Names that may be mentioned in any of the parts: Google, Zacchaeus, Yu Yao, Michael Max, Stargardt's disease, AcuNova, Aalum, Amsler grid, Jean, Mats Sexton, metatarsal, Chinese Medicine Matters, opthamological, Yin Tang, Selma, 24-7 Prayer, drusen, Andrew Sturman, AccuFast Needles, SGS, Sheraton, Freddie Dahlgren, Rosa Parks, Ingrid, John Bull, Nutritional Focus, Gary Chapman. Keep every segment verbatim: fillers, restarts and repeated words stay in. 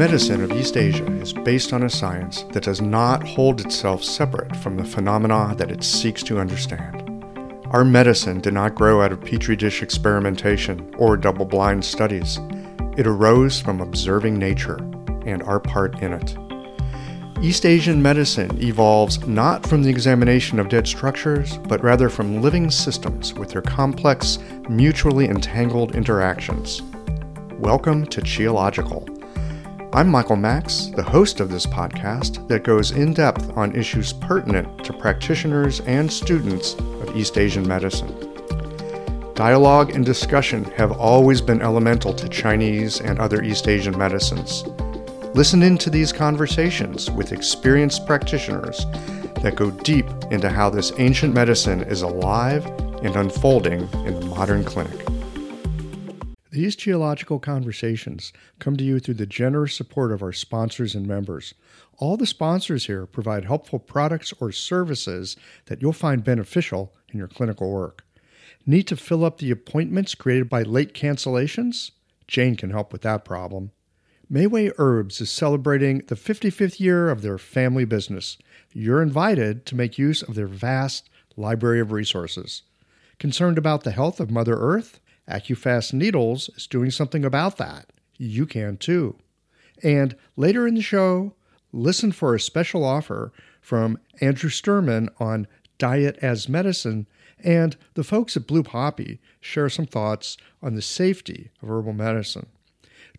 medicine of East Asia is based on a science that does not hold itself separate from the phenomena that it seeks to understand. Our medicine did not grow out of petri dish experimentation or double-blind studies. It arose from observing nature and our part in it. East Asian medicine evolves not from the examination of dead structures, but rather from living systems with their complex, mutually entangled interactions. Welcome to Qiological. I'm Michael Max, the host of this podcast that goes in depth on issues pertinent to practitioners and students of East Asian medicine. Dialogue and discussion have always been elemental to Chinese and other East Asian medicines. Listen in to these conversations with experienced practitioners that go deep into how this ancient medicine is alive and unfolding in the modern clinic. These Qiological conversations come to you through the generous support of our sponsors and members. All the sponsors here provide helpful products or services that you'll find beneficial in your clinical work. Need to fill up the appointments created by late cancellations? Jane can help with that problem. Mayway Herbs is celebrating the fifty-fifth year of their family business. You're invited to make use of their vast library of resources. Concerned about the health of Mother Earth? AccuFast Needles is doing something about that. You can too. And later in the show, listen for a special offer from Andrew Sturman on diet as medicine, and the folks at Blue Poppy share some thoughts on the safety of herbal medicine.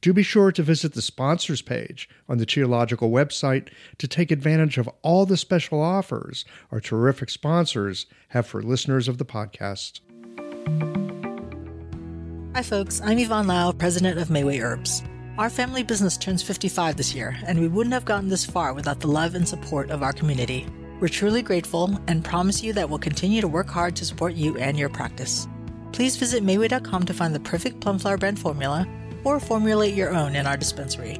Do be sure to visit the sponsors page on the Qiological website to take advantage of all the special offers our terrific sponsors have for listeners of the podcast. Hi folks, I'm Yvonne Lau, president of Mayway Herbs. Our family business turns fifty-five this year, and we wouldn't have gotten this far without the love and support of our community. We're truly grateful and promise you that we'll continue to work hard to support you and your practice. Please visit Mayway dot com to find the perfect plum flower brand formula or formulate your own in our dispensary.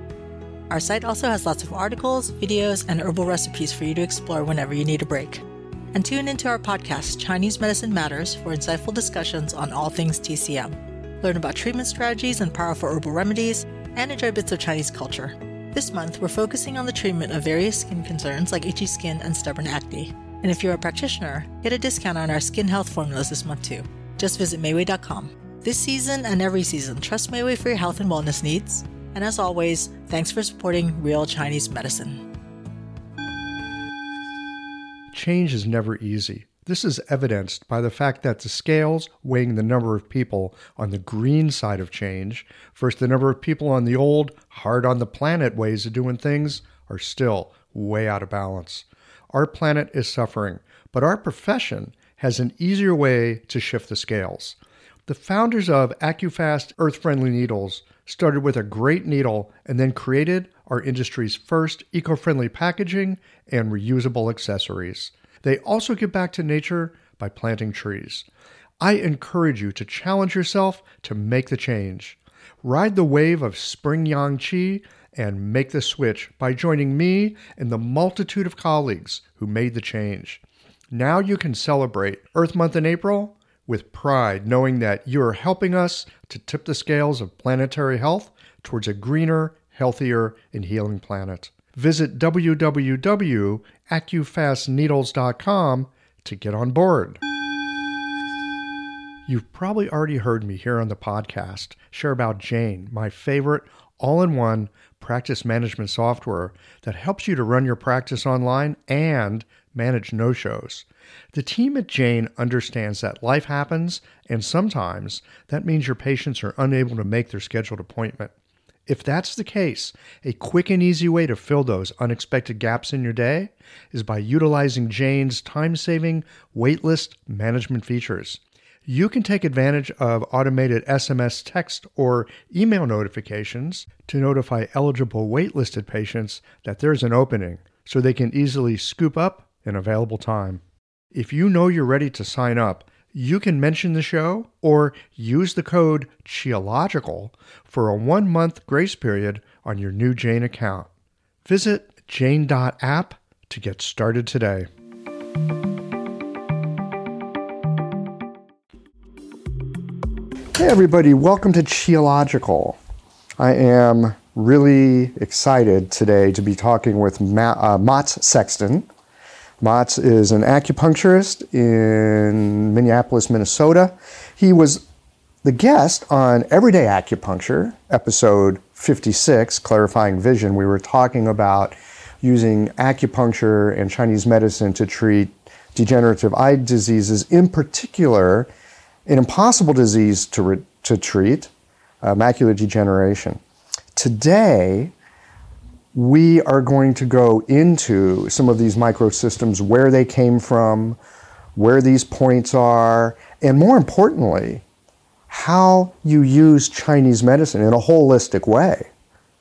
Our site also has lots of articles, videos, and herbal recipes for you to explore whenever you need a break. And tune into our podcast, Chinese Medicine Matters, for insightful discussions on all things T C M. Learn about treatment strategies and powerful herbal remedies, and enjoy bits of Chinese culture. This month, we're focusing on the treatment of various skin concerns like itchy skin and stubborn acne. And if you're a practitioner, get a discount on our skin health formulas this month too. Just visit Mayway dot com. This season and every season, trust Mayway for your health and wellness needs. And as always, thanks for supporting real Chinese medicine. Change is never easy. This is evidenced by the fact that the scales weighing the number of people on the green side of change versus the number of people on the old, hard-on-the-planet ways of doing things are still way out of balance. Our planet is suffering, but our profession has an easier way to shift the scales. The founders of AccuFast Earth-Friendly Needles started with a great needle and then created our industry's first eco-friendly packaging and reusable accessories. They also give back to nature by planting trees. I encourage you to challenge yourself to make the change. Ride the wave of Spring Yang Qi and make the switch by joining me and the multitude of colleagues who made the change. Now you can celebrate Earth Month in April with pride, knowing that you are helping us to tip the scales of planetary health towards a greener, healthier, and healing planet. Visit w w w dot accu fast needles dot com to get on board. You've probably already heard me here on the podcast share about Jane, my favorite all-in-one practice management software that helps you to run your practice online and manage no-shows. The team at Jane understands that life happens, and sometimes that means your patients are unable to make their scheduled appointment. If that's the case, a quick and easy way to fill those unexpected gaps in your day is by utilizing Jane's time-saving waitlist management features. You can take advantage of automated S M S text or email notifications to notify eligible waitlisted patients that there's an opening so they can easily scoop up an available time. If you know you're ready to sign up, you can mention the show or use the code Qiological for a one-month grace period on your new Jane account. Visit jane dot app to get started today. Hey everybody, welcome to Qiological. I am really excited today to be talking with Ma- uh, Mats Sexton. Mats is an acupuncturist in Minneapolis, Minnesota. He was the guest on Everyday Acupuncture, episode fifty-six, Clarifying Vision. We were talking about using acupuncture and Chinese medicine to treat degenerative eye diseases, in particular, an impossible disease to, re- to treat, uh, macular degeneration. Today, we are going to go into some of these microsystems, where they came from, where these points are, and more importantly, how you use Chinese medicine in a holistic way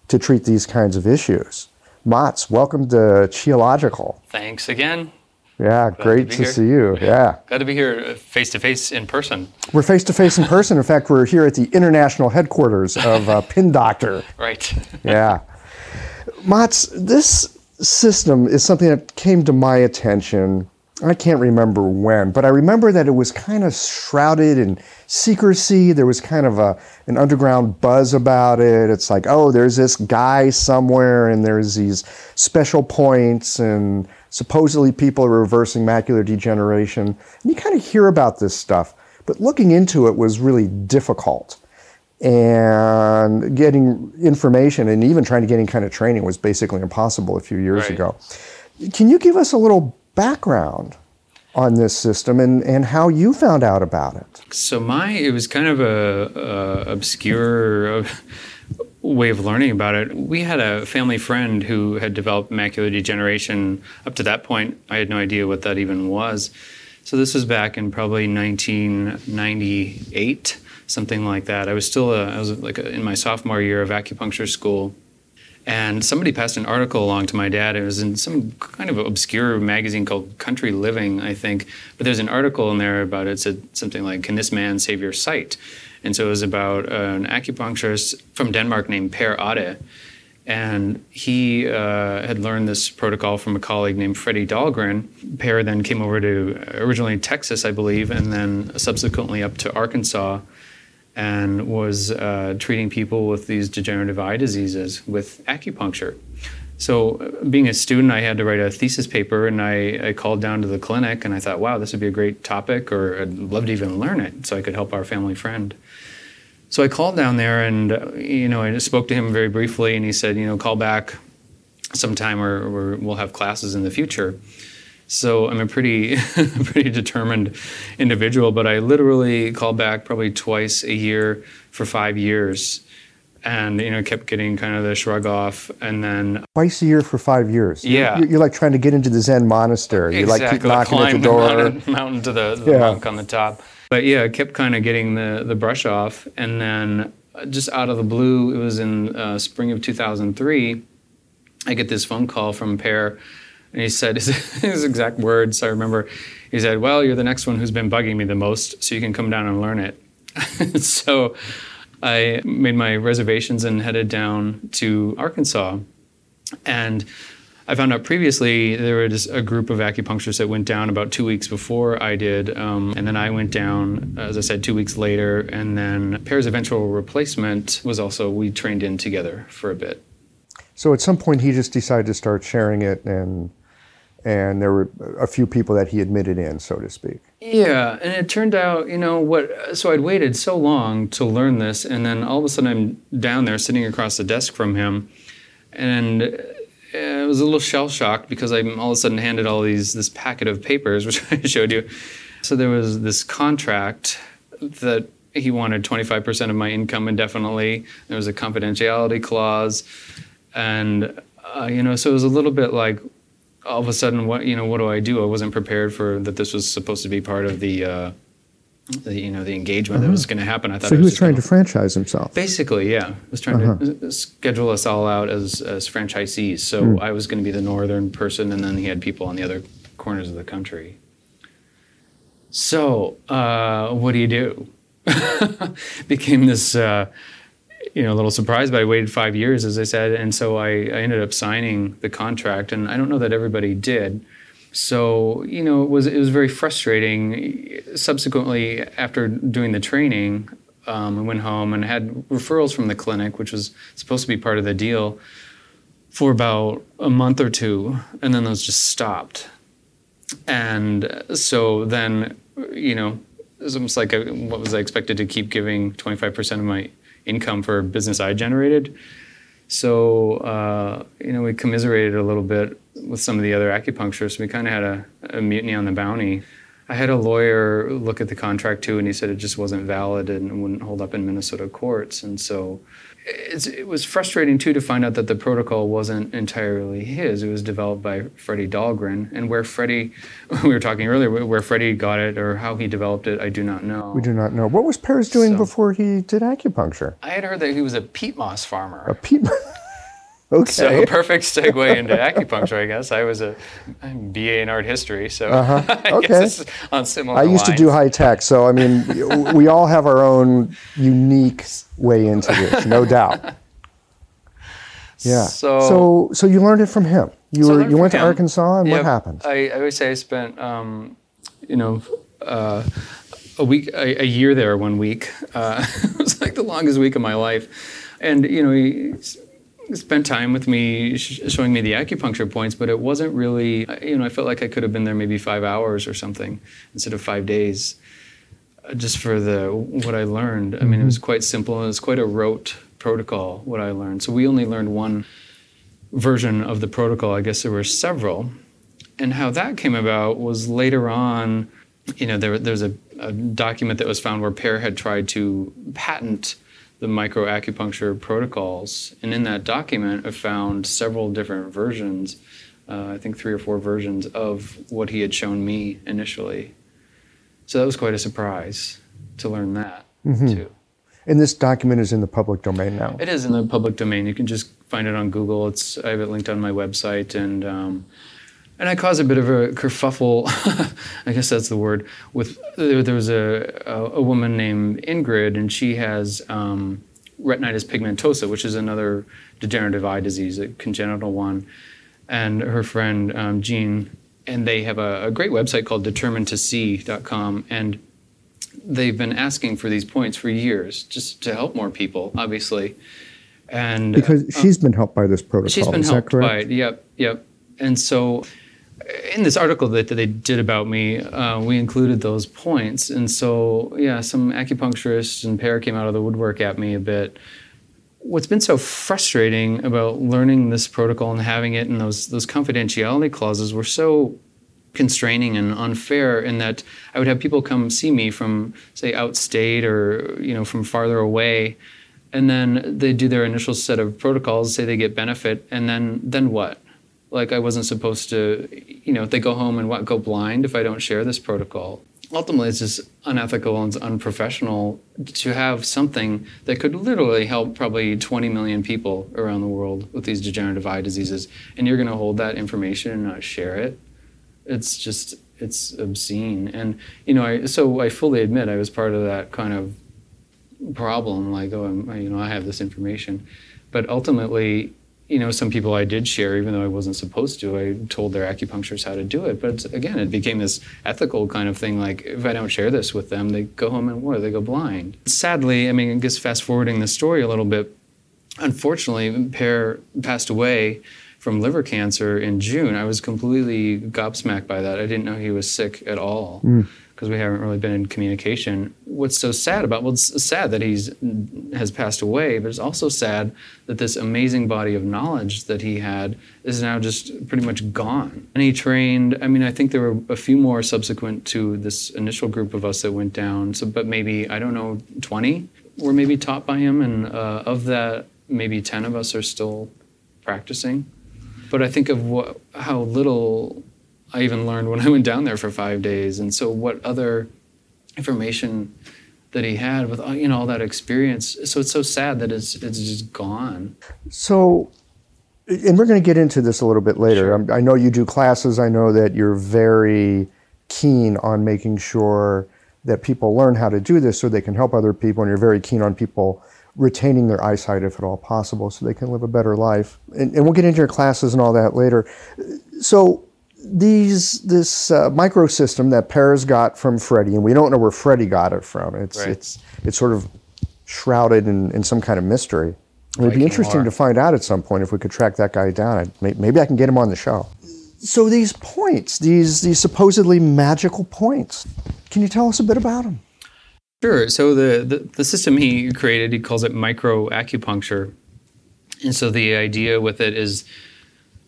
to treat these kinds of issues. Mats, welcome to Qiological. Thanks again. Yeah, Glad great to, to see you. Yeah. Glad to be here face-to-face in person. We're face-to-face in person. In fact, we're here at the international headquarters of uh, Pin Doctor. Right. Yeah. Mats, this system is something that came to my attention. I can't remember when, but I remember that it was kind of shrouded in secrecy. There was kind of a an underground buzz about it. It's like, oh, there's this guy somewhere, and there's these special points, and supposedly people are reversing macular degeneration. And you kind of hear about this stuff, but looking into it was really difficult. And getting information and even trying to get any kind of training was basically impossible a few years right. ago. Can you give us a little background on this system and, and how you found out about it? So my, it was kind of a, a obscure way of learning about it. We had a family friend who had developed macular degeneration. Up to that point, I had no idea what that even was. So this was back in probably nineteen ninety-eight, something like that. I was still a, I was like a, in my sophomore year of acupuncture school. And somebody passed an article along to my dad. It was in some kind of obscure magazine called Country Living, I think. But there's an article in there about it. It said something like, "Can this man save your sight?" And so it was about uh, an acupuncturist from Denmark named Per Adde. And he uh, had learned this protocol from a colleague named Freddie Dahlgren. Per then came over to originally Texas, I believe, and then subsequently up to Arkansas, and was uh, treating people with these degenerative eye diseases with acupuncture. So being a student, I had to write a thesis paper, and I, I called down to the clinic, and I thought, wow, this would be a great topic, or I'd love to even learn it so I could help our family friend. So I called down there, and uh, you know, I just spoke to him very briefly, and he said, you know, call back sometime, or, or we'll have classes in the future. So I'm a pretty pretty determined individual, but I literally called back probably twice a year for five years and, you know, kept getting kind of the shrug off. And then... Twice a year for five years. Yeah. You're, you're like trying to get into the Zen monastery. Exactly. You like keep knocking at the door. The mountain, mountain to the, the yeah. monk on the top. But yeah, I kept kind of getting the, the brush off. And then just out of the blue, it was in uh, spring of two thousand three, I get this phone call from Per. And he said, his, his exact words, I remember, he said, well, you're the next one who's been bugging me the most, so you can come down and learn it. So I made my reservations and headed down to Arkansas. And I found out previously there was a group of acupuncturists that went down about two weeks before I did. Um, and then I went down, as I said, two weeks later. And then Per's eventual replacement was also, we trained in together for a bit. So at some point, he just decided to start sharing it, and... and there were a few people that he admitted in, so to speak. Yeah, and it turned out, you know, what? So I'd waited so long to learn this, and then all of a sudden I'm down there sitting across the desk from him, and I was a little shell-shocked because I'm all of a sudden handed all these this packet of papers, which I showed you. So there was this contract that he wanted twenty-five percent of my income indefinitely. There was a confidentiality clause, and, uh, you know, so it was a little bit like, all of a sudden, what you know? What do I do? I wasn't prepared for that. This was supposed to be part of the, uh, the you know, the engagement uh-huh. that was going to happen. I thought so. He was, was trying to franchise himself. Basically, yeah, was trying uh-huh. to schedule us all out as as franchisees. So mm. I was going to be the northern person, and then he had people on the other corners of the country. So uh, what do you do? Became this. Uh, You know, a little surprised, but I waited five years, as I said, and so I, I ended up signing the contract, and I don't know that everybody did. So, you know, it was it was very frustrating. Subsequently, after doing the training, um, and went home and had referrals from the clinic, which was supposed to be part of the deal, for about a month or two, and then those just stopped. And so then, you know, it was almost like, a, what was I expected to keep giving twenty-five percent of my income for business I generated? So, uh, you know, we commiserated a little bit with some of the other acupuncturists. We kind of had a, a mutiny on the bounty. I had a lawyer look at the contract too, and he said it just wasn't valid and wouldn't hold up in Minnesota courts. And so it's, it was frustrating too to find out that the protocol wasn't entirely his. It was developed by Freddie Dahlgren. And where Freddie, we were talking earlier, where Freddie got it or how he developed it, I do not know. We do not know. What was Per's doing so, before he did acupuncture? I had heard that he was a peat moss farmer. A peat moss? Okay. So perfect segue into acupuncture, I guess. I was a I'm B A in art history, so uh-huh. I okay. guess it's on similar I used lines. To do high tech, so I mean, we all have our own unique way into this, no doubt. Yeah. So so, so you learned it from him. You so were you went to him. Arkansas, and yeah, what happened? I, I always say I spent, um, you know, uh, a week, a, a year there. One week. Uh, it was like the longest week of my life, and you know he. Spent time with me, sh- showing me the acupuncture points, but it wasn't really, you know, I felt like I could have been there maybe five hours or something instead of five days uh, just for the what I learned. Mm-hmm. I mean, it was quite simple, and it was quite a rote protocol, what I learned. So we only learned one version of the protocol. I guess there were several. And how that came about was later on, you know, there, there's a, a document that was found where Per had tried to patent the microacupuncture protocols. And in that document, I found several different versions, uh, I think three or four versions of what he had shown me initially. So that was quite a surprise to learn that, mm-hmm. too. And this document is in the public domain now? It is in the public domain. You can just find it on Google. It's I have it linked on my website. And um, and I caused a bit of a kerfuffle, I guess that's the word, with there, there was a, a a woman named Ingrid, and she has um, retinitis pigmentosa, which is another degenerative eye disease, a congenital one, and her friend um, Jean, and they have a, a great website called Determined To See dot com, and they've been asking for these points for years, just to help more people, obviously. And because uh, she's been helped by this protocol, she's been is helped that correct? By it, yep, yep. And so in this article that they did about me, uh, we included those points. And so, yeah, some acupuncturists and Per came out of the woodwork at me a bit. What's been so frustrating about learning this protocol and having it, and those those confidentiality clauses were so constraining and unfair, in that I would have people come see me from, say, outstate or, you know, from farther away, and then they do their initial set of protocols, say they get benefit, and then then what? Like I wasn't supposed to, you know, they go home and what, go blind if I don't share this protocol. Ultimately, it's just unethical and unprofessional to have something that could literally help probably twenty million people around the world with these degenerative eye diseases, and you're going to hold that information and not share it. It's just, it's obscene. And, you know, I, so I fully admit I was part of that kind of problem, like, oh, I'm, you know, I have this information. But ultimately, you know, some people I did share, even though I wasn't supposed to. I told their acupuncturists how to do it. But it's, again, it became this ethical kind of thing. Like, if I don't share this with them, they go home and what? They go blind. Sadly, I mean, I guess fast-forwarding the story a little bit, unfortunately, Per passed away from liver cancer in June. I was completely gobsmacked by that. I didn't know he was sick at all because mm. we haven't really been in communication. What's so sad about, well, it's sad that he's has passed away, but it's also sad that this amazing body of knowledge that he had is now just pretty much gone. And he trained, I mean, I think there were a few more subsequent to this initial group of us that went down, so, but maybe, I don't know, twenty were maybe taught by him, and uh, of that, maybe ten of us are still practicing. But I think of what, how little I even learned when I went down there for five days. And so what other information that he had with, you know, all that experience. So it's so sad that it's it's just gone. So, and we're going to get into this a little bit later. Sure. I'm, I know you do classes. I know that you're very keen on making sure that people learn how to do this so they can help other people. And you're very keen on people retaining their eyesight if at all possible so they can live a better life. And, and we'll get into your classes and all that later. So these this uh, micro system that Per's got from Freddie, and we don't know where Freddie got it from. It's right. it's it's sort of shrouded in, in some kind of mystery. It would be interesting to find out at some point if we could track that guy down. I, maybe I can get him on the show. So these points, these these supposedly magical points, can you tell us a bit about them? Sure. So the, the, the system he created, he calls it microacupuncture. And so the idea with it is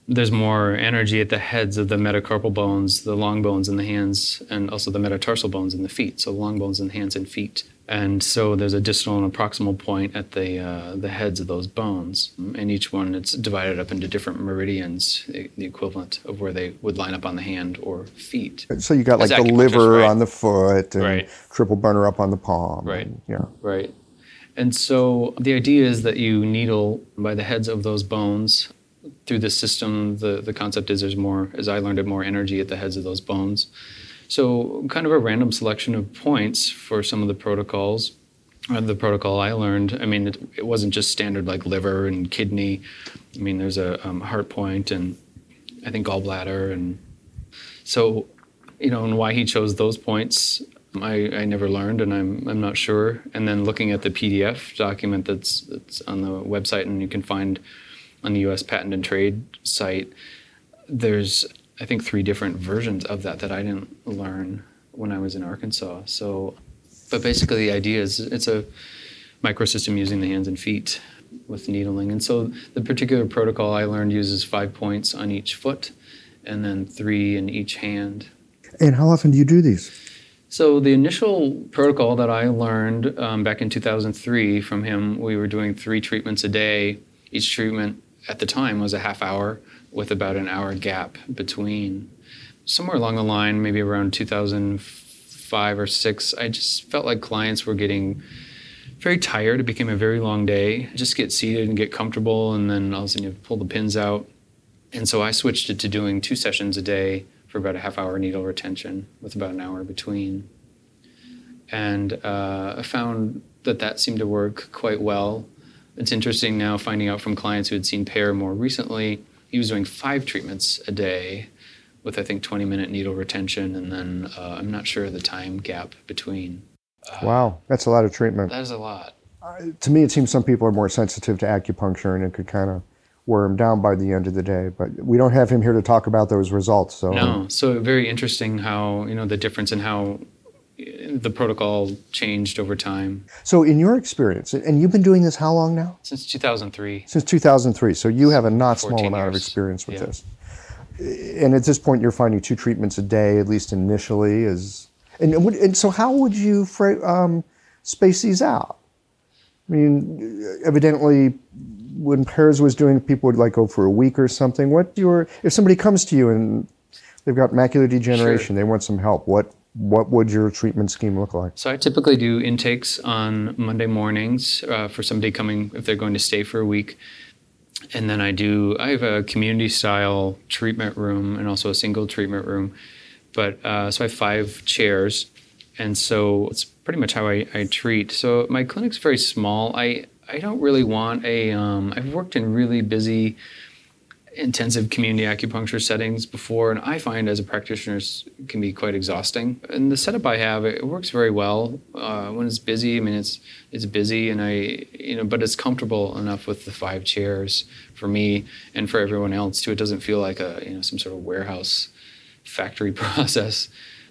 there's more energy at the heads of the metacarpal bones, the long bones in the hands, and also the metatarsal bones in the feet. So long bones in the hands and feet. And so there's a distal and a proximal point at the uh, the heads of those bones. And each one, it's divided up into different meridians, the equivalent of where they would line up on the hand or feet. So you got like the liver right? on the foot and right. triple burner up on the palm. Right. And, yeah. Right. And so the idea is that you needle by the heads of those bones through the system. The, the concept is there's more, as I learned it, more energy at the heads of those bones. So kind of a random selection of points for some of the protocols. The protocol I learned, I mean, it, it wasn't just standard like liver and kidney. I mean, there's a um, heart point and I think gallbladder. And so, you know, and why he chose those points, I, I never learned and I'm I'm not sure. And then looking at the P D F document that's, that's on the website and you can find on the U S Patent and Trade site, there's... I think three different versions of that that I didn't learn when I was in Arkansas. So, but basically the idea is it's a microsystem using the hands and feet with needling. And so the particular protocol I learned uses five points on each foot and then three in each hand. And how often do you do these? So the initial protocol that I learned um, back in two thousand three from him, we were doing three treatments a day. Each treatment at the time was a half hour, with about an hour gap between. Somewhere along the line, maybe around two thousand five or six, I just felt like clients were getting very tired. It became a very long day. Just get seated and get comfortable, and then all of a sudden you pull the pins out. And so I switched it to doing two sessions a day for about a half hour needle retention with about an hour between. And uh, I found that that seemed to work quite well. It's interesting now finding out from clients who had seen Per more recently. He was doing five treatments a day with, I think, twenty-minute needle retention, and then uh, I'm not sure of the time gap between. Uh, wow, that's a lot of treatment. That is a lot. Uh, to me, it seems some people are more sensitive to acupuncture, and it could kind of wear them down by the end of the day. But we don't have him here to talk about those results. So no, so very interesting how, you know, the difference in how the protocol changed over time. So in your experience, and you've been doing this how long now? Since two thousand three. Since two thousand three. So you have a not small amount years. of experience with yeah. this. And at this point, you're finding two treatments a day, at least initially. Is And, would, and so how would you um, space these out? I mean, evidently, when Per's was doing, people would like go for a week or something. What your If somebody comes to you and they've got macular degeneration, sure. they want some help, what What would your treatment scheme look like? So I typically do intakes on Monday mornings uh, for somebody coming, if they're going to stay for a week. And then I do, I have a community-style treatment room and also a single treatment room. But uh, so I have five chairs. And so it's pretty much how I, I treat. So my clinic's very small. I, I don't really want a, um, I've worked in really busy intensive community acupuncture settings before, and I find as a practitioner it can be quite exhausting. And the setup I have, it works very well uh, when it's busy. I mean, it's it's busy, and I you know, but it's comfortable enough with the five chairs for me and for everyone else too. It doesn't feel like a you know some sort of warehouse factory process.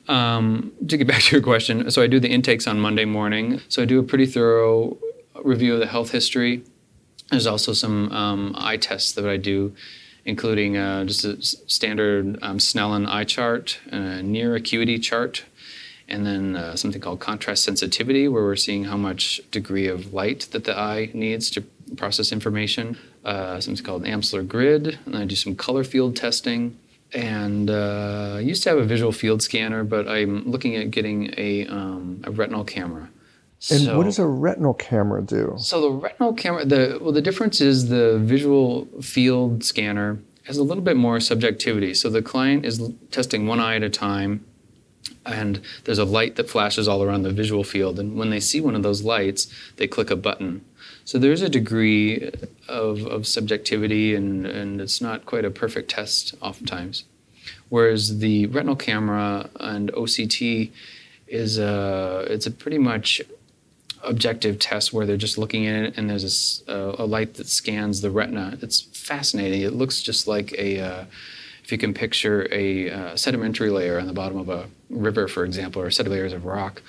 Um, to get back to your question, so I do the intakes on Monday morning. So I do a pretty thorough review of the health history. There's also some um, eye tests that I do, including uh, just a standard um, Snellen eye chart, a near acuity chart, and then uh, something called contrast sensitivity, where we're seeing how much degree of light that the eye needs to process information, uh, something called an Amsler grid, and I do some color field testing. And uh, I used to have a visual field scanner, but I'm looking at getting a, um, a retinal camera. And so, what does a retinal camera do? So the retinal camera, the well, the difference is the visual field scanner has a little bit more subjectivity. So the client is testing one eye at a time, and there's a light that flashes all around the visual field. And when they see one of those lights, they click a button. So there's a degree of, of subjectivity, and, and it's not quite a perfect test oftentimes. Whereas the retinal camera and O C T is a, it's a pretty much objective tests where they're just looking at it and there's a, a light that scans the retina. It's fascinating. It looks just like a, uh, if you can picture a uh, sedimentary layer on the bottom of a river, for example, or set of layers of rock,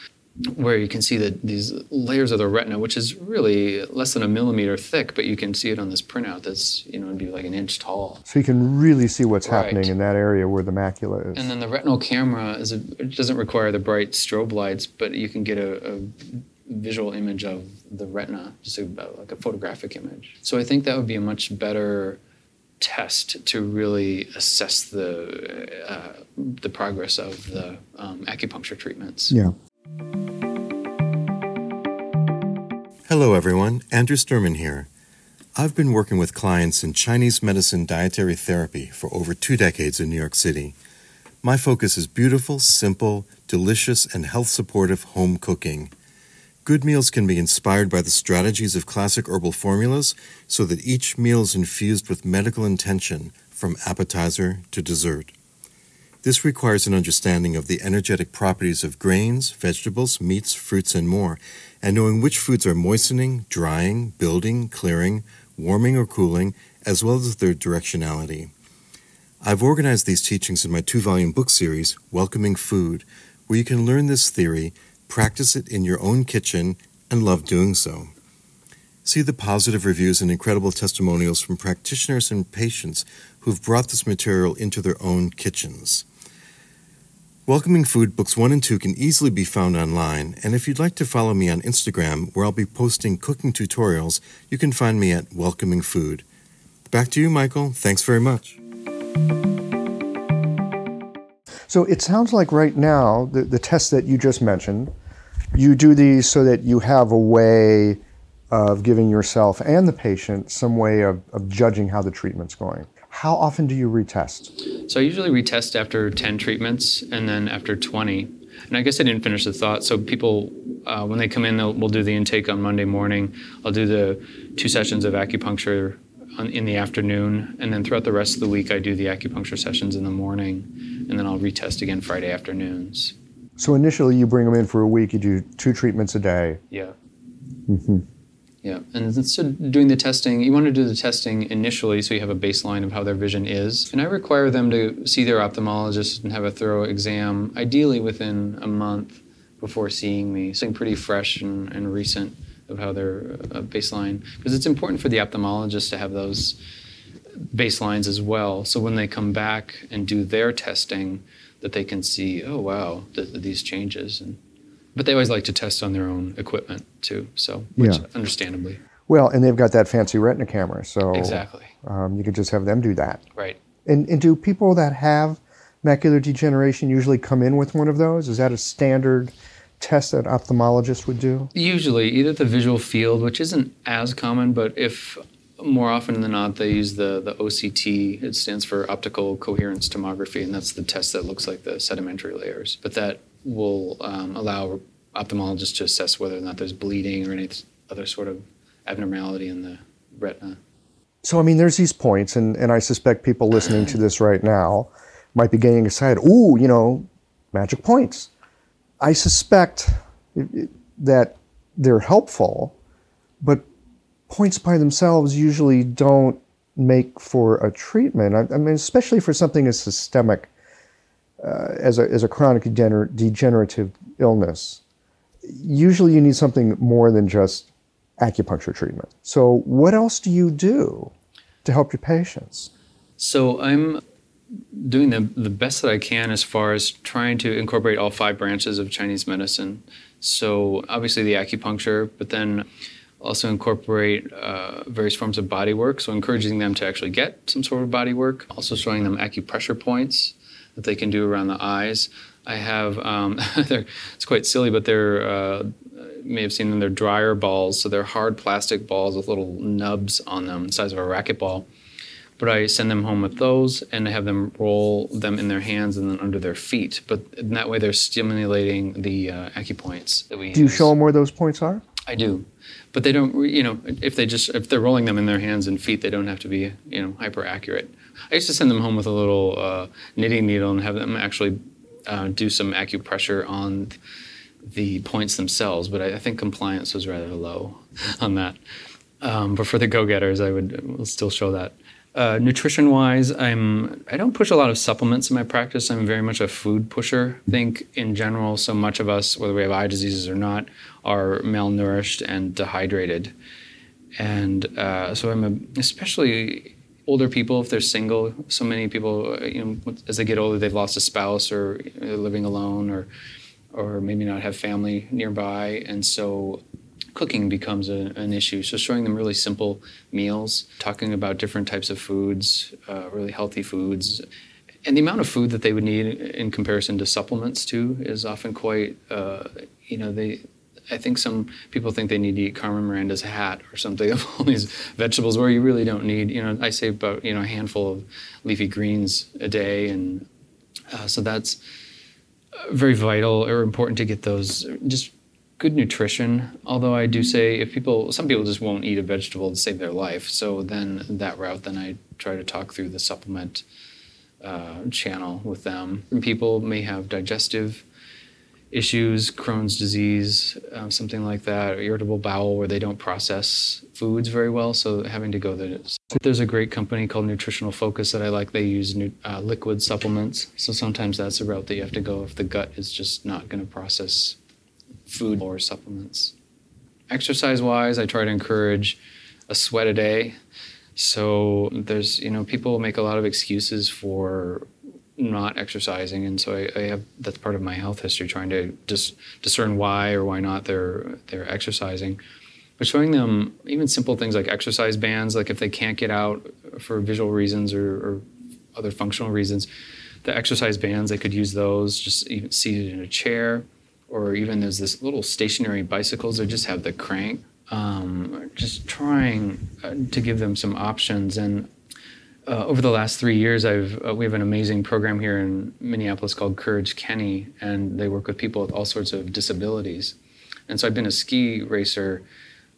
where you can see the, these layers of the retina, which is really less than a millimeter thick, but you can see it on this printout that's, you know, it'd be like an inch tall. So you can really see what's right. happening in that area where the macula is. And then the retinal camera, is a, it doesn't require the bright strobe lights, but you can get a, a visual image of the retina, just a, like a photographic image. So I think that would be a much better test to really assess the, uh, the progress of the um, acupuncture treatments. Yeah. Hello everyone, Andrew Sturman here. I've been working with clients in Chinese medicine dietary therapy for over two decades in New York City. My focus is beautiful, simple, delicious, and health-supportive home cooking. Good meals can be inspired by the strategies of classic herbal formulas so that each meal is infused with medical intention from appetizer to dessert. This requires an understanding of the energetic properties of grains, vegetables, meats, fruits, and more, and knowing which foods are moistening, drying, building, clearing, warming or cooling, as well as their directionality. I've organized these teachings in my two-volume book series, Welcoming Food, where you can learn this theory, practice it in your own kitchen, and love doing so. See the positive reviews and incredible testimonials from practitioners and patients who've brought this material into their own kitchens. Welcoming Food Books one and two can easily be found online, and if you'd like to follow me on Instagram, where I'll be posting cooking tutorials, you can find me at Welcoming Food. Back to you, Michael. Thanks very much. So it sounds like right now, the, the tests that you just mentioned, you do these so that you have a way of giving yourself and the patient some way of, of judging how the treatment's going. How often do you retest? So I usually retest after ten treatments and then after twenty. And I guess I didn't finish the thought. So people, uh, when they come in, they'll, we'll do the intake on Monday morning. I'll do the two sessions of acupuncture on, in the afternoon. And then throughout the rest of the week, I do the acupuncture sessions in the morning. And then I'll retest again Friday afternoons. So initially, you bring them in for a week. You do two treatments a day. Yeah. Mm-hmm. Yeah, and instead of doing the testing, you want to do the testing initially so you have a baseline of how their vision is. And I require them to see their ophthalmologist and have a thorough exam, ideally within a month before seeing me. Something pretty fresh and, and recent of how their uh, baseline, because it's important for the ophthalmologist to have those baselines as well. So when they come back and do their testing, that they can see, oh, wow, th- these changes. And But they always like to test on their own equipment too, so which yeah. understandably. Well, and they've got that fancy retina camera, so exactly, um, you could just have them do that. Right. And and do people that have macular degeneration usually come in with one of those? Is that a standard test that ophthalmologists would do? Usually, either the visual field, which isn't as common, but if more often than not, they use the, the O C T. It stands for optical coherence tomography, and that's the test that looks like the sedimentary layers. But that will um, allow ophthalmologists to assess whether or not there's bleeding or any other sort of abnormality in the retina. So, I mean, there's these points, and, and I suspect people listening to this right now might be getting excited. Ooh, you know, magic points. I suspect it, it, that they're helpful, but points by themselves usually don't make for a treatment. I, I mean, especially for something as systemic Uh, as a as a chronic degener- degenerative illness, usually you need something more than just acupuncture treatment. So what else do you do to help your patients? So I'm doing the, the best that I can as far as trying to incorporate all five branches of Chinese medicine. So obviously the acupuncture, but then also incorporate uh, various forms of body work, so encouraging them to actually get some sort of body work, also showing them acupressure points that they can do around the eyes. I have, um, it's quite silly, but they're, uh, you may have seen them, they're dryer balls. So they're hard plastic balls with little nubs on them, the size of a racquetball. But I send them home with those and I have them roll them in their hands and then under their feet. But in that way, they're stimulating the uh, acupoints that we use. Do you show them where those points are? I do. But they don't, you know, if they just, if they're rolling them in their hands and feet, they don't have to be, you know, hyper accurate. I used to send them home with a little uh, knitting needle and have them actually uh, do some acupressure on the points themselves, but I, I think compliance was rather low on that. Um, but for the go-getters, I would we'll still show that. Uh, nutrition-wise, I'm I don't push a lot of supplements in my practice. I'm very much a food pusher. I think in general, so much of us, whether we have eye diseases or not, are malnourished and dehydrated. And uh, so I'm a, especially older people, if they're single, so many people, you know, as they get older, they've lost a spouse or they're living alone or or maybe not have family nearby. And so cooking becomes a, an issue. So showing them really simple meals, talking about different types of foods, uh, really healthy foods. And the amount of food that they would need in comparison to supplements too is often quite, uh, you know, they. I think some people think they need to eat Carmen Miranda's hat or something of all these vegetables where you really don't need, you know, I say about, you know, a handful of leafy greens a day. And uh, so that's very vital or important to get those just good nutrition. Although I do say if people, some people just won't eat a vegetable to save their life. So then that route, then I try to talk through the supplement uh, channel with them. And people may have digestive issues, Crohn's disease, um, something like that, or irritable bowel where they don't process foods very well, so having to go there. There's a great company called Nutritional Focus that I like. They use new, uh, liquid supplements, so sometimes that's a route that you have to go if the gut is just not going to process food or supplements. Exercise-wise, I try to encourage a sweat a day. So there's, you know, people make a lot of excuses for not exercising, and so I, I have that's part of my health history, trying to just discern why or why not they're they're exercising. But showing them even simple things like exercise bands, like if they can't get out for visual reasons or, or other functional reasons, the exercise bands, they could use those, just even seated in a chair, or even there's this little stationary bicycles that just have the crank. Um, just trying to give them some options. And Uh, over the last three years, I've uh, we have an amazing program here in Minneapolis called Courage Kenny, and they work with people with all sorts of disabilities. And so I've been a ski racer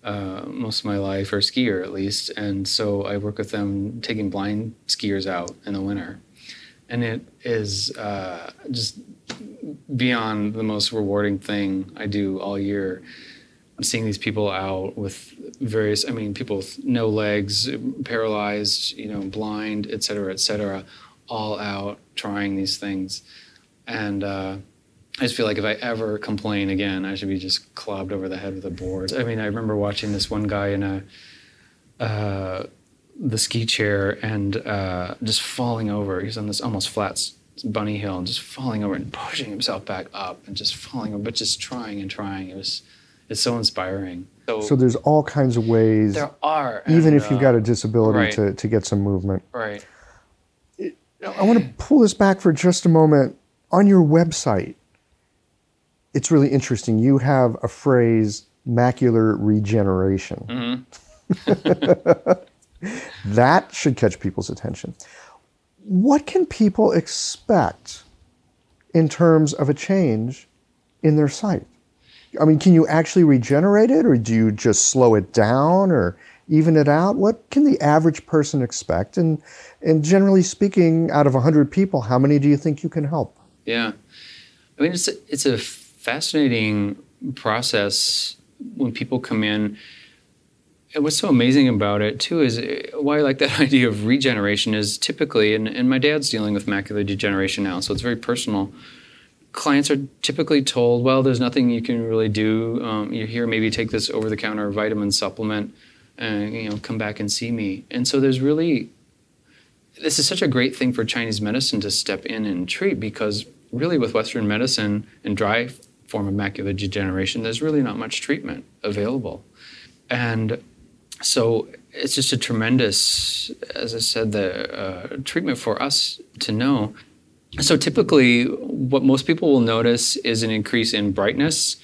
uh, most of my life, or skier at least, and so I work with them taking blind skiers out in the winter. And it is uh, just beyond the most rewarding thing I do all year. I'm seeing these people out with various, I mean, people with no legs, paralyzed, you know, blind, et cetera, et cetera, all out trying these things. And uh, I just feel like if I ever complain again, I should be just clobbed over the head with a board. I mean, I remember watching this one guy in a uh, the ski chair and uh, just falling over. He's on this almost flat bunny hill and just falling over and pushing himself back up and just falling over, but just trying and trying. It was... It's so inspiring. So, so there's all kinds of ways. There are. Even and, if you've got a disability, right, to, to get some movement. Right. It, I want to pull this back for just a moment. On your website, it's really interesting. You have a phrase, macular regeneration. Mm-hmm. That should catch people's attention. What can people expect in terms of a change in their sight? I mean, can you actually regenerate it, or do you just slow it down or even it out? What can the average person expect? And and generally speaking, out of one hundred people, how many do you think you can help? Yeah. I mean, it's a, it's a fascinating process when people come in. And what's so amazing about it, too, is why I like that idea of regeneration is typically, and, and my dad's dealing with macular degeneration now, so it's very personal. Clients are typically told, well, there's nothing you can really do. Um, you're here, maybe take this over-the-counter vitamin supplement and, you know, come back and see me. And so there's really, this is such a great thing for Chinese medicine to step in and treat, because really with Western medicine and dry form of macular degeneration, there's really not much treatment available. And so it's just a tremendous, as I said, the uh, treatment for us to know. So typically, what most people will notice is an increase in brightness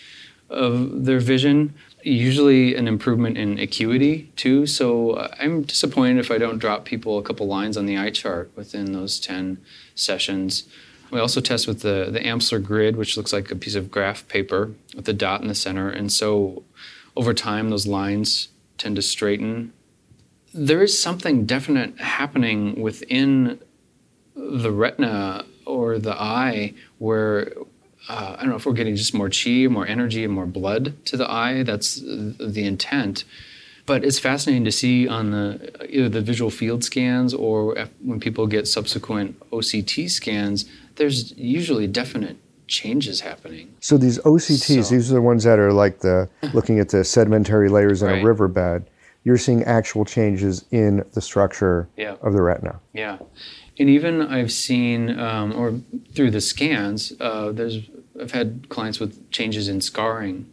of their vision, usually an improvement in acuity, too. So I'm disappointed if I don't drop people a couple lines on the eye chart within those ten sessions. We also test with the, the Amsler grid, which looks like a piece of graph paper with a dot in the center. And so over time, those lines tend to straighten. There is something definite happening within the retina or the eye where uh, I don't know if we're getting just more chi, more energy, and more blood to the eye. That's the intent. But it's fascinating to see on the either the visual field scans or when people get subsequent O C T scans, there's usually definite changes happening. So these O C Ts, so, these are the ones that are like the looking at the sedimentary layers in right. a riverbed. You're seeing actual changes in the structure yeah. of the retina. Yeah. And even I've seen, um, or through the scans, uh, there's I've had clients with changes in scarring.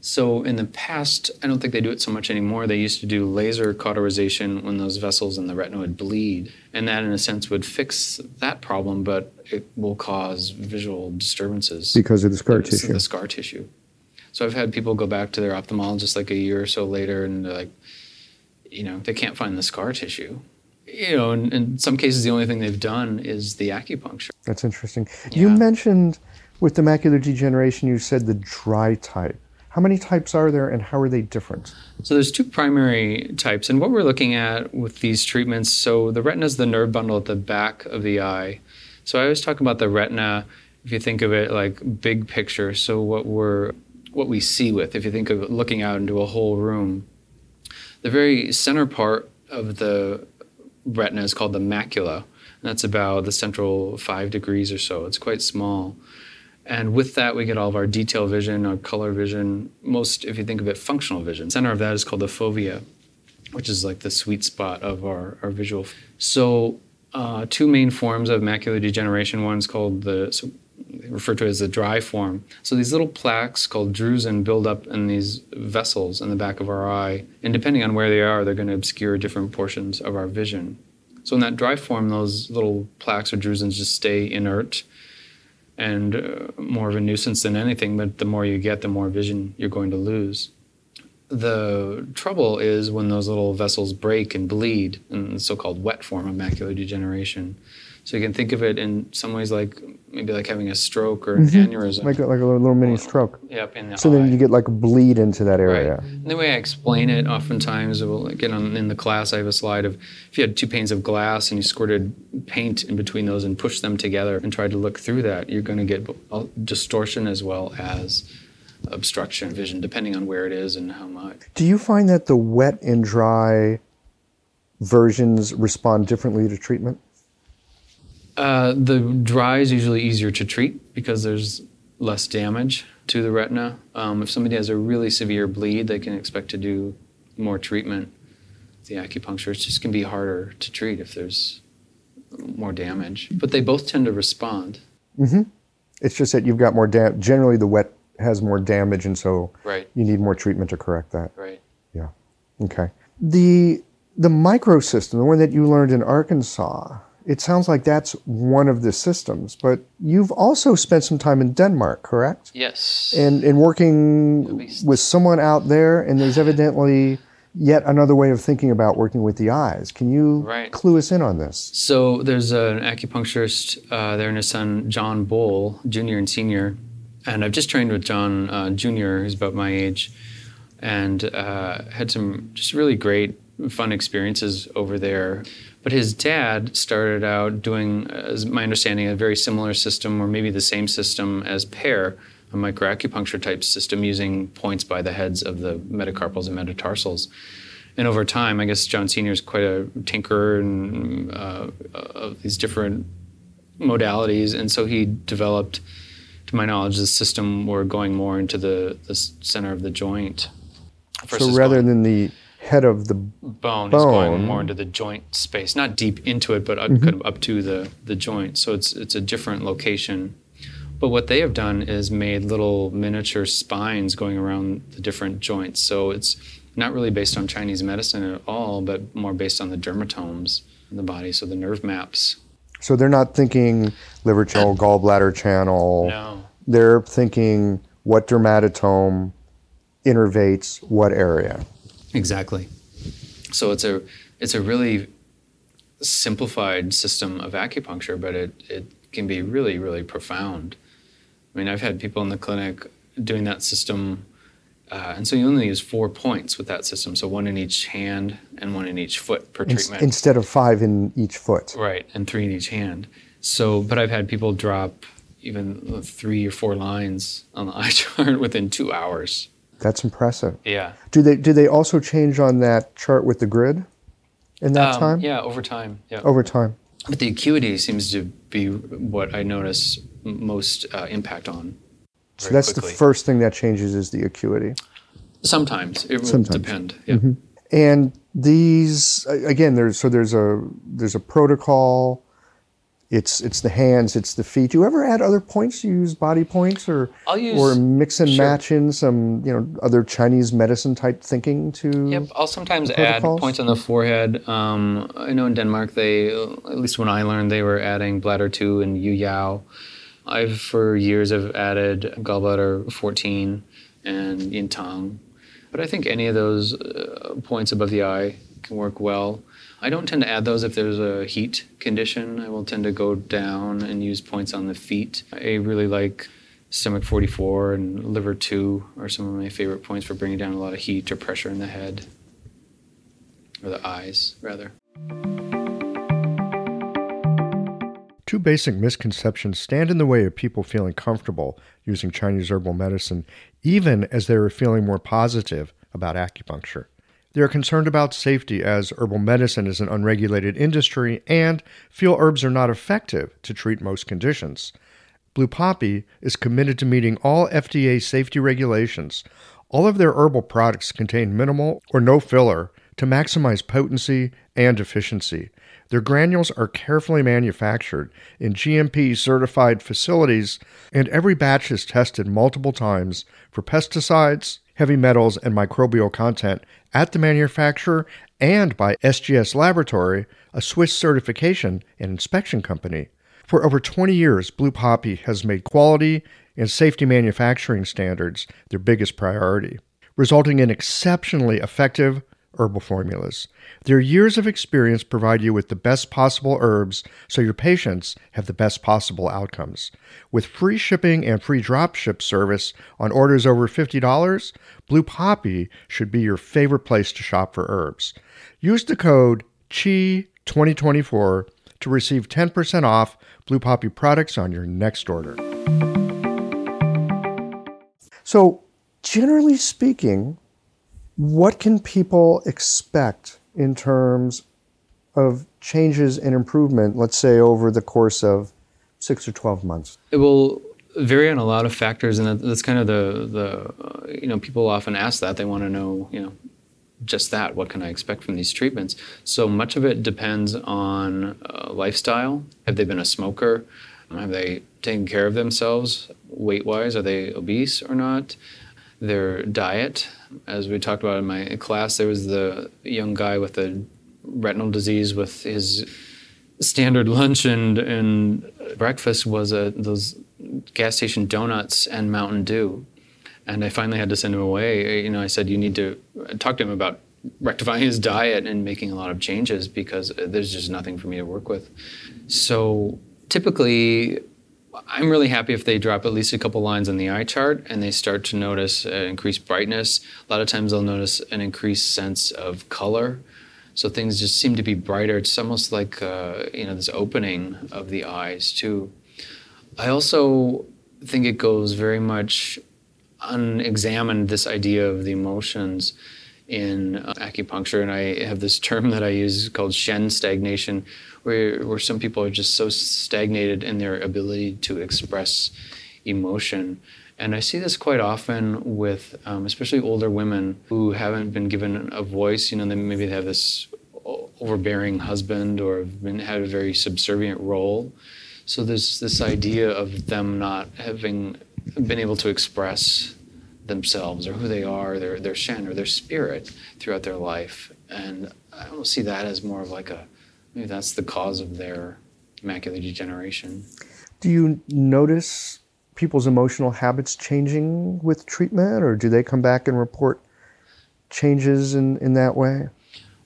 So in the past, I don't think they do it so much anymore. They used to do laser cauterization when those vessels in the retina would bleed. And that, in a sense, would fix that problem, but it will cause visual disturbances. Because of the scar because tissue. Because of the scar tissue. So I've had people go back to their ophthalmologist like a year or so later, and they're like, you know, they can't find the scar tissue. You know, and in some cases, the only thing they've done is the acupuncture. That's interesting. Yeah. You mentioned with the macular degeneration, you said the dry type. How many types are there and how are they different? So there's two primary types. And what we're looking at with these treatments, so the retina is the nerve bundle at the back of the eye. So I always talk about the retina, if you think of it like big picture. So what we're, what we see with, if you think of looking out into a whole room, the very center part of the retina is called the macula. And that's about the central five degrees or so. It's quite small. And with that, we get all of our detail vision, our color vision, most, if you think of it, functional vision. Center of that is called the fovea, which is like the sweet spot of our, our visual. So uh, two main forms of macular degeneration. One's called the, so referred to as the dry form. So these little plaques called drusen build up in these vessels in the back of our eye. And depending on where they are, they're going to obscure different portions of our vision. So in that dry form, those little plaques or drusens just stay inert and uh, more of a nuisance than anything, but the more you get, the more vision you're going to lose. The trouble is when those little vessels break and bleed in the so-called wet form of macular degeneration. So you can think of it in some ways like maybe like having a stroke or an mm-hmm. aneurysm. Like a, like a little mini stroke. Yep, in the so eye. Then you get like a bleed into that area. Right. And the way I explain it oftentimes, well, again on, in the class I have a slide of if you had two panes of glass and you squirted paint in between those and pushed them together and tried to look through that, you're going to get distortion as well as obstruction vision depending on where it is and how much. Do you find that the wet and dry versions respond differently to treatment? Uh, the dry is usually easier to treat because there's less damage to the retina. Um, if somebody has a really severe bleed, they can expect to do more treatment. The acupuncture, it's just going to be harder to treat if there's more damage. But they both tend to respond. Mm-hmm. It's just that you've got more damage. Generally, the wet has more damage, and so right. you need more treatment to correct that. Right. Yeah. Okay. The, the microsystem, the one that you learned in Arkansas, it sounds like that's one of the systems, but you've also spent some time in Denmark, correct? Yes. And and working with someone out there, and there's evidently yet another way of thinking about working with the eyes. Can you right. clue us in on this? So there's an acupuncturist uh, there and his son, John Bull, junior and senior, and I've just trained with John uh, Junior, who's about my age, and uh, had some just really great, fun experiences over there. But his dad started out doing, as my understanding, a very similar system or maybe the same system as Per, a microacupuncture type system using points by the heads of the metacarpals and metatarsals. And over time, I guess John Senior is quite a tinkerer and, uh, of these different modalities. And so he developed, to my knowledge, the system where going more into the, the center of the joint. So rather going, than the head of the bone, bone is going more into the joint space, not deep into it, but up, mm-hmm. kind of up to the, the joint. So it's it's a different location. But what they have done is made little miniature spines going around the different joints. So it's not really based on Chinese medicine at all, but more based on the dermatomes in the body, so the nerve maps. So they're not thinking liver channel, gallbladder channel. No. They're thinking what dermatome innervates what area. Exactly. So it's a it's a really simplified system of acupuncture, but it, it can be really, really profound. I mean, I've had people in the clinic doing that system, uh, and so you only use four points with that system, so one in each hand and one in each foot per treatment. Instead of five in each foot. Right, and three in each hand. So, but I've had people drop even three or four lines on the eye chart within two hours. That's impressive. Yeah. Do they do they also change on that chart with the grid in that um, time? Yeah, over time. Yeah. Over time. But the acuity seems to be what I notice most uh, impact on. So that's quickly. The first thing that changes is the acuity. Sometimes. It will Sometimes. depend. Yeah. Mm-hmm. And these, again, there's so there's a there's a protocol. It's it's the hands, it's the feet. Do you ever add other points? Do you use body points or I'll use, or mix and sure. match in some, you know, other Chinese medicine type thinking to Yep, I'll sometimes add points on the forehead. Um, I know in Denmark they, at least when I learned, they were adding bladder two and yu yao. I've for years I've added gallbladder fourteen and yin tang. But I think any of those uh, points above the eye can work well. I don't tend to add those if there's a heat condition. I will tend to go down and use points on the feet. I really like stomach forty-four and liver two are some of my favorite points for bringing down a lot of heat or pressure in the head, or the eyes, rather. Two basic misconceptions stand in the way of people feeling comfortable using Chinese herbal medicine, even as they are feeling more positive about acupuncture. They are concerned about safety, as herbal medicine is an unregulated industry, and feel herbs are not effective to treat most conditions. Blue Poppy is committed to meeting all F D A safety regulations. All of their herbal products contain minimal or no filler to maximize potency and efficiency. Their granules are carefully manufactured in G M P-certified facilities, and every batch is tested multiple times for pesticides, heavy metals, and microbial content at the manufacturer and by S G S Laboratory, a Swiss certification and inspection company. For over twenty years, Blue Poppy has made quality and safety manufacturing standards their biggest priority, resulting in exceptionally effective herbal formulas. Their years of experience provide you with the best possible herbs so your patients have the best possible outcomes. With free shipping and free drop ship service on orders over fifty dollars, Blue Poppy should be your favorite place to shop for herbs. Use the code C H I twenty twenty-four to receive ten percent off Blue Poppy products on your next order. So, generally speaking, what can people expect in terms of changes and improvement, let's say, over the course of six or twelve months? It will vary on a lot of factors, and that's kind of the, the uh, you know, people often ask that. They want to know, you know, just that, what can I expect from these treatments? So much of it depends on uh, lifestyle. Have they been a smoker? Have they taken care of themselves weight-wise? Are they obese or not? Their diet. As we talked about in my class, there was the young guy with the retinal disease with his standard lunch and, and breakfast was a, those gas station donuts and Mountain Dew. And I finally had to send him away. You know, I said, you need to talk to him about rectifying his diet and making a lot of changes because there's just nothing for me to work with. So typically, I'm really happy if they drop at least a couple lines on the eye chart and they start to notice uh, increased brightness. A lot of times they'll notice an increased sense of color. So things just seem to be brighter. It's almost like, uh, you know, this opening of the eyes too. I also think it goes very much unexamined, this idea of the emotions in uh, acupuncture. And I have this term that I use called Shen stagnation, Where, where some people are just so stagnated in their ability to express emotion. And I see this quite often with um, especially older women who haven't been given a voice. You know, they maybe have this overbearing husband or have been, had a very subservient role. So there's this idea of them not having been able to express themselves or who they are, their, their Shen or their spirit throughout their life. And I don't see that as more of like a Maybe that's the cause of their macular degeneration. Do you notice people's emotional habits changing with treatment, or do they come back and report changes in, in that way?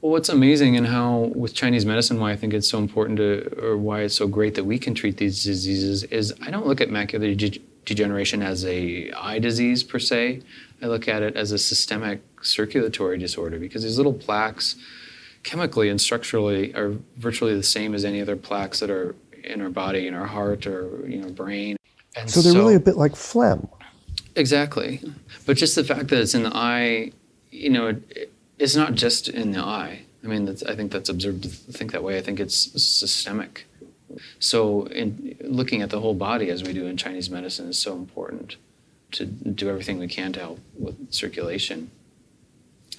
Well, what's amazing and how with Chinese medicine, why I think it's so important to, or why it's so great that we can treat these diseases is I don't look at macular de- degeneration as a eye disease per se. I look at it as a systemic circulatory disorder because these little plaques chemically and structurally are virtually the same as any other plaques that are in our body, in our heart or, you know, brain. And so they're so, really a bit like phlegm. Exactly. But just the fact that it's in the eye, you know, it, it, it's not just in the eye. I mean, that's, I think that's observed to think that way. I think it's systemic. So in looking at the whole body, as we do in Chinese medicine, is so important to do everything we can to help with circulation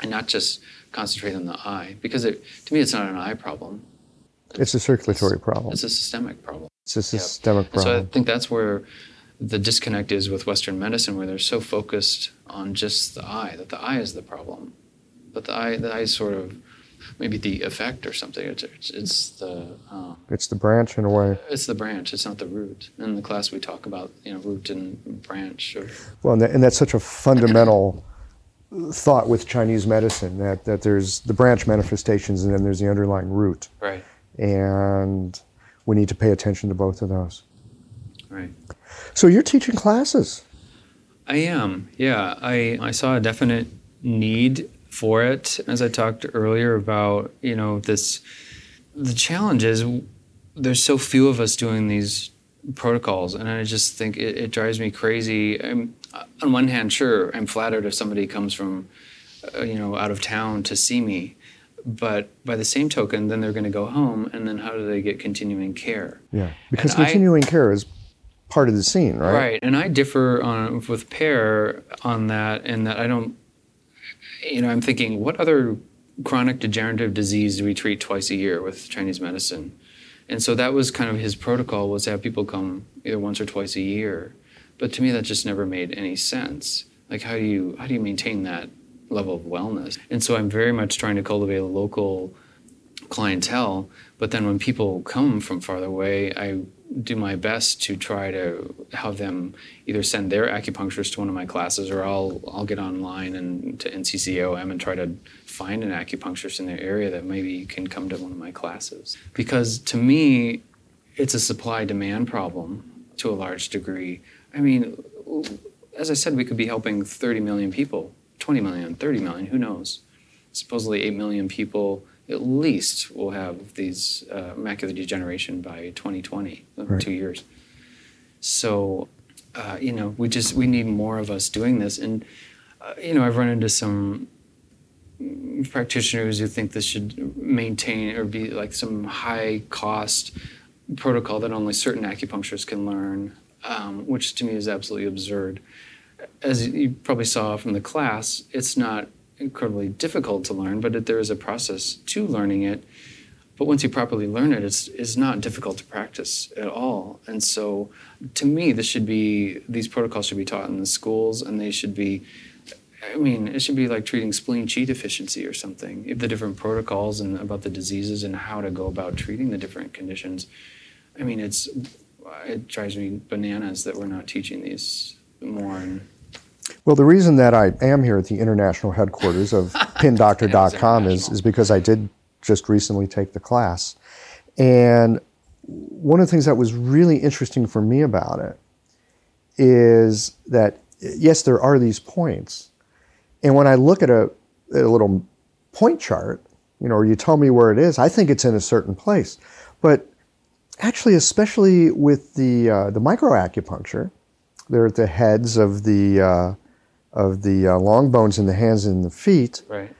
and not just concentrate on the eye. Because it, to me, it's not an eye problem. It's, it's a circulatory it's, problem. It's a systemic problem. It's a systemic yep. problem. So I think that's where the disconnect is with Western medicine, where they're so focused on just the eye, that the eye is the problem. But the eye, the eye is sort of maybe the effect or something. It's, it's, it's the... Uh, it's the branch in a way. It's the branch. It's not the root. In the class we talk about, you know, root and branch. Or, well, and, that, and that's such a fundamental thought with Chinese medicine, that, that there's the branch manifestations and then there's the underlying root. Right. And we need to pay attention to both of those. Right. So you're teaching classes. I am, yeah. I, I saw a definite need for it, as I talked earlier about, you know, this, the challenge is there's so few of us doing these protocols, and I just think it, it drives me crazy. I'm, on one hand, sure, I'm flattered if somebody comes from, uh, you know, out of town to see me, but by the same token, then they're going to go home, and then how do they get continuing care? Yeah, because and continuing I, care is part of the scene, right? Right, and I differ on, with Per on that, in that I don't, you know, I'm thinking, what other chronic degenerative disease do we treat twice a year with Chinese medicine? And so that was kind of his protocol, was to have people come either once or twice a year. But to me, that just never made any sense. Like, how do you how do you maintain that level of wellness? And so I'm very much trying to cultivate a local clientele. But then when people come from farther away, I do my best to try to have them either send their acupuncturist to one of my classes, or I'll I'll get online and to N C C O M and try to find an acupuncturist in their area that maybe can come to one of my classes. Because to me, it's a supply-demand problem to a large degree. I mean, as I said, we could be helping thirty million people, twenty million, thirty million, who knows? Supposedly eight million people at least will have these uh, macular degeneration by twenty twenty, right. Two years. So, uh, you know, we just, we need more of us doing this. And, uh, you know, I've run into some practitioners who think this should maintain or be like some high cost protocol that only certain acupuncturists can learn, um, which to me is absolutely absurd. As you probably saw from the class, it's not incredibly difficult to learn, but it, there is a process to learning it. But once you properly learn it, it's, it's not difficult to practice at all. And so to me, this should be, these protocols should be taught in the schools, and they should be, I mean, it should be like treating spleen qi deficiency or something. If the different protocols and about the diseases and how to go about treating the different conditions. I mean, it's, it drives me bananas that we're not teaching these more. And, well, the reason that I am here at the international headquarters of pin doctor dot com is, is because I did just recently take the class. And one of the things that was really interesting for me about it is that, yes, there are these points. And when I look at a, at a little point chart, you know, or you tell me where it is, I think it's in a certain place. But actually, especially with the, uh, the microacupuncture, they're at the heads of the... Uh, of the uh, long bones in the hands and the feet, right.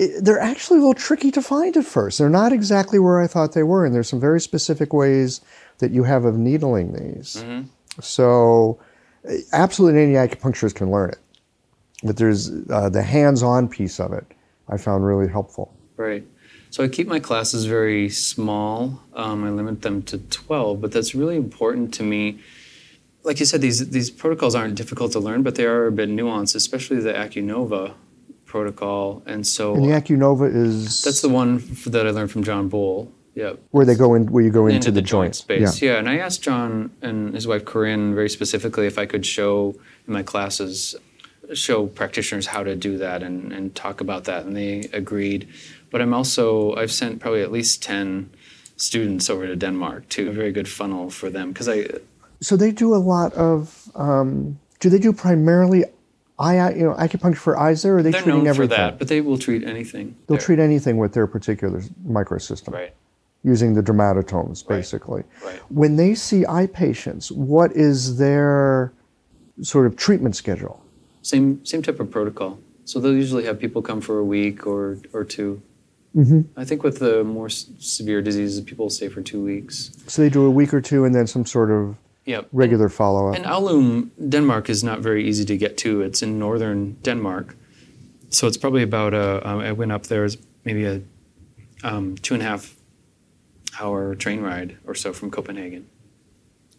It, they're actually a little tricky to find at first. They're not exactly where I thought they were, and there's some very specific ways that you have of needling these. Mm-hmm. So absolutely any acupuncturist can learn it, but there's uh, the hands-on piece of it I found really helpful. Right. So I keep my classes very small. Um, I limit them to twelve, but that's really important to me. Like you said, these these protocols aren't difficult to learn, but they are a bit nuanced, especially the AcuNova protocol. And so and the AcuNova is that's the one that I learned from John Bull. Yeah, where they go in, where you go into, into the, the joint space. Yeah. yeah, and I asked John and his wife Corinne very specifically if I could show in my classes, show practitioners how to do that and and talk about that, and they agreed. But I'm also I've sent probably at least ten students over to Denmark too. A very good funnel for them because I. So they do a lot of, um, do they do primarily eye, you know, acupuncture for eyes there, or are they They're treating everything? They're known for that, but they will treat anything. They'll there. treat anything with their particular microsystem. Right. using the dermatatomes, basically. Right. Right. When they see eye patients, what is their sort of treatment schedule? Same same type of protocol. So they'll usually have people come for a week or, or two. Mm-hmm. I think with the more s- severe diseases, people stay for two weeks. So they do a week or two and then some sort of yep. regular follow-up. And Aalum, Denmark, is not very easy to get to. It's in northern Denmark. So it's probably about, a, um, I went up there, it's maybe a um, two and a half hour train ride or so from Copenhagen.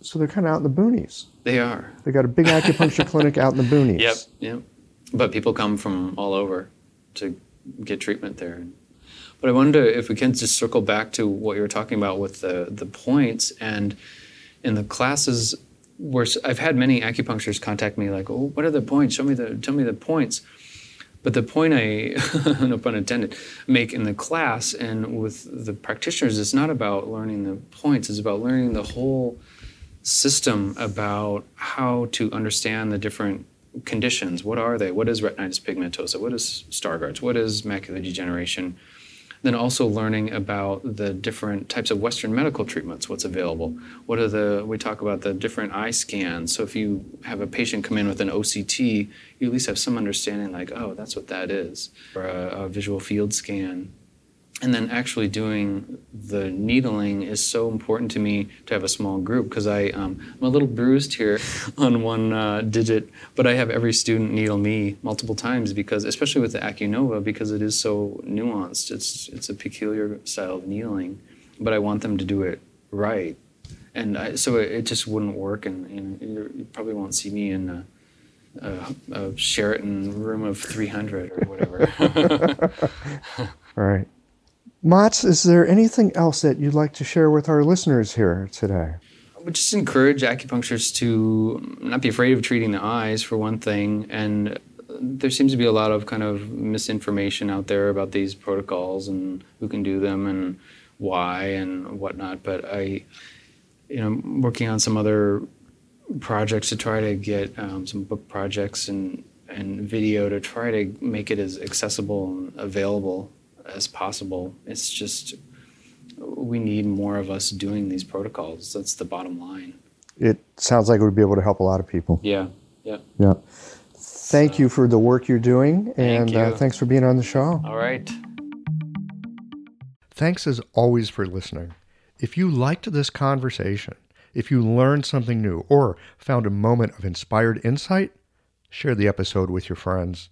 So they're kind of out in the boonies. They are. They got a big acupuncture clinic out in the boonies. Yep, yep. But people come from all over to get treatment there. But I wonder if we can just circle back to what you were talking about with the, the points and in the classes where I've had many acupuncturists contact me like, oh, what are the points? Show me the, tell me the points. But the point I, no pun intended, make in the class and with the practitioners, it's not about learning the points. It's about learning the whole system about how to understand the different conditions. What are they? What is retinitis pigmentosa? What is Stargardt's? What is macular degeneration? Then also learning about the different types of Western medical treatments, what's available. What are the, we talk about the different eye scans. So if you have a patient come in with an O C T, you at least have some understanding like, oh, that's what that is, or a, a visual field scan. And then actually doing the needling is so important to me to have a small group because I, um, I'm a little bruised here on one uh, digit, but I have every student needle me multiple times because, especially with the AcuNova, because it is so nuanced. It's it's a peculiar style of needling, but I want them to do it right. And I, so it, it just wouldn't work, and, and you probably won't see me in a, a, a Sheraton room of three hundred or whatever. All right. Mats, is there anything else that you'd like to share with our listeners here today? I would just encourage acupuncturists to not be afraid of treating the eyes, for one thing. And there seems to be a lot of kind of misinformation out there about these protocols and who can do them and why and whatnot. But I, you know, I'm working on some other projects to try to get um, some book projects and, and video to try to make it as accessible and available as possible. It's just, we need more of us doing these protocols. That's the bottom line. It sounds like it would be able to help a lot of people. Yeah, yeah. Yeah. Thank so, you for the work you're doing, and thank you. uh, thanks for being on the show. All right. Thanks as always for listening. If you liked this conversation, if you learned something new or found a moment of inspired insight, share the episode with your friends.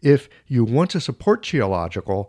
If you want to support Qiological,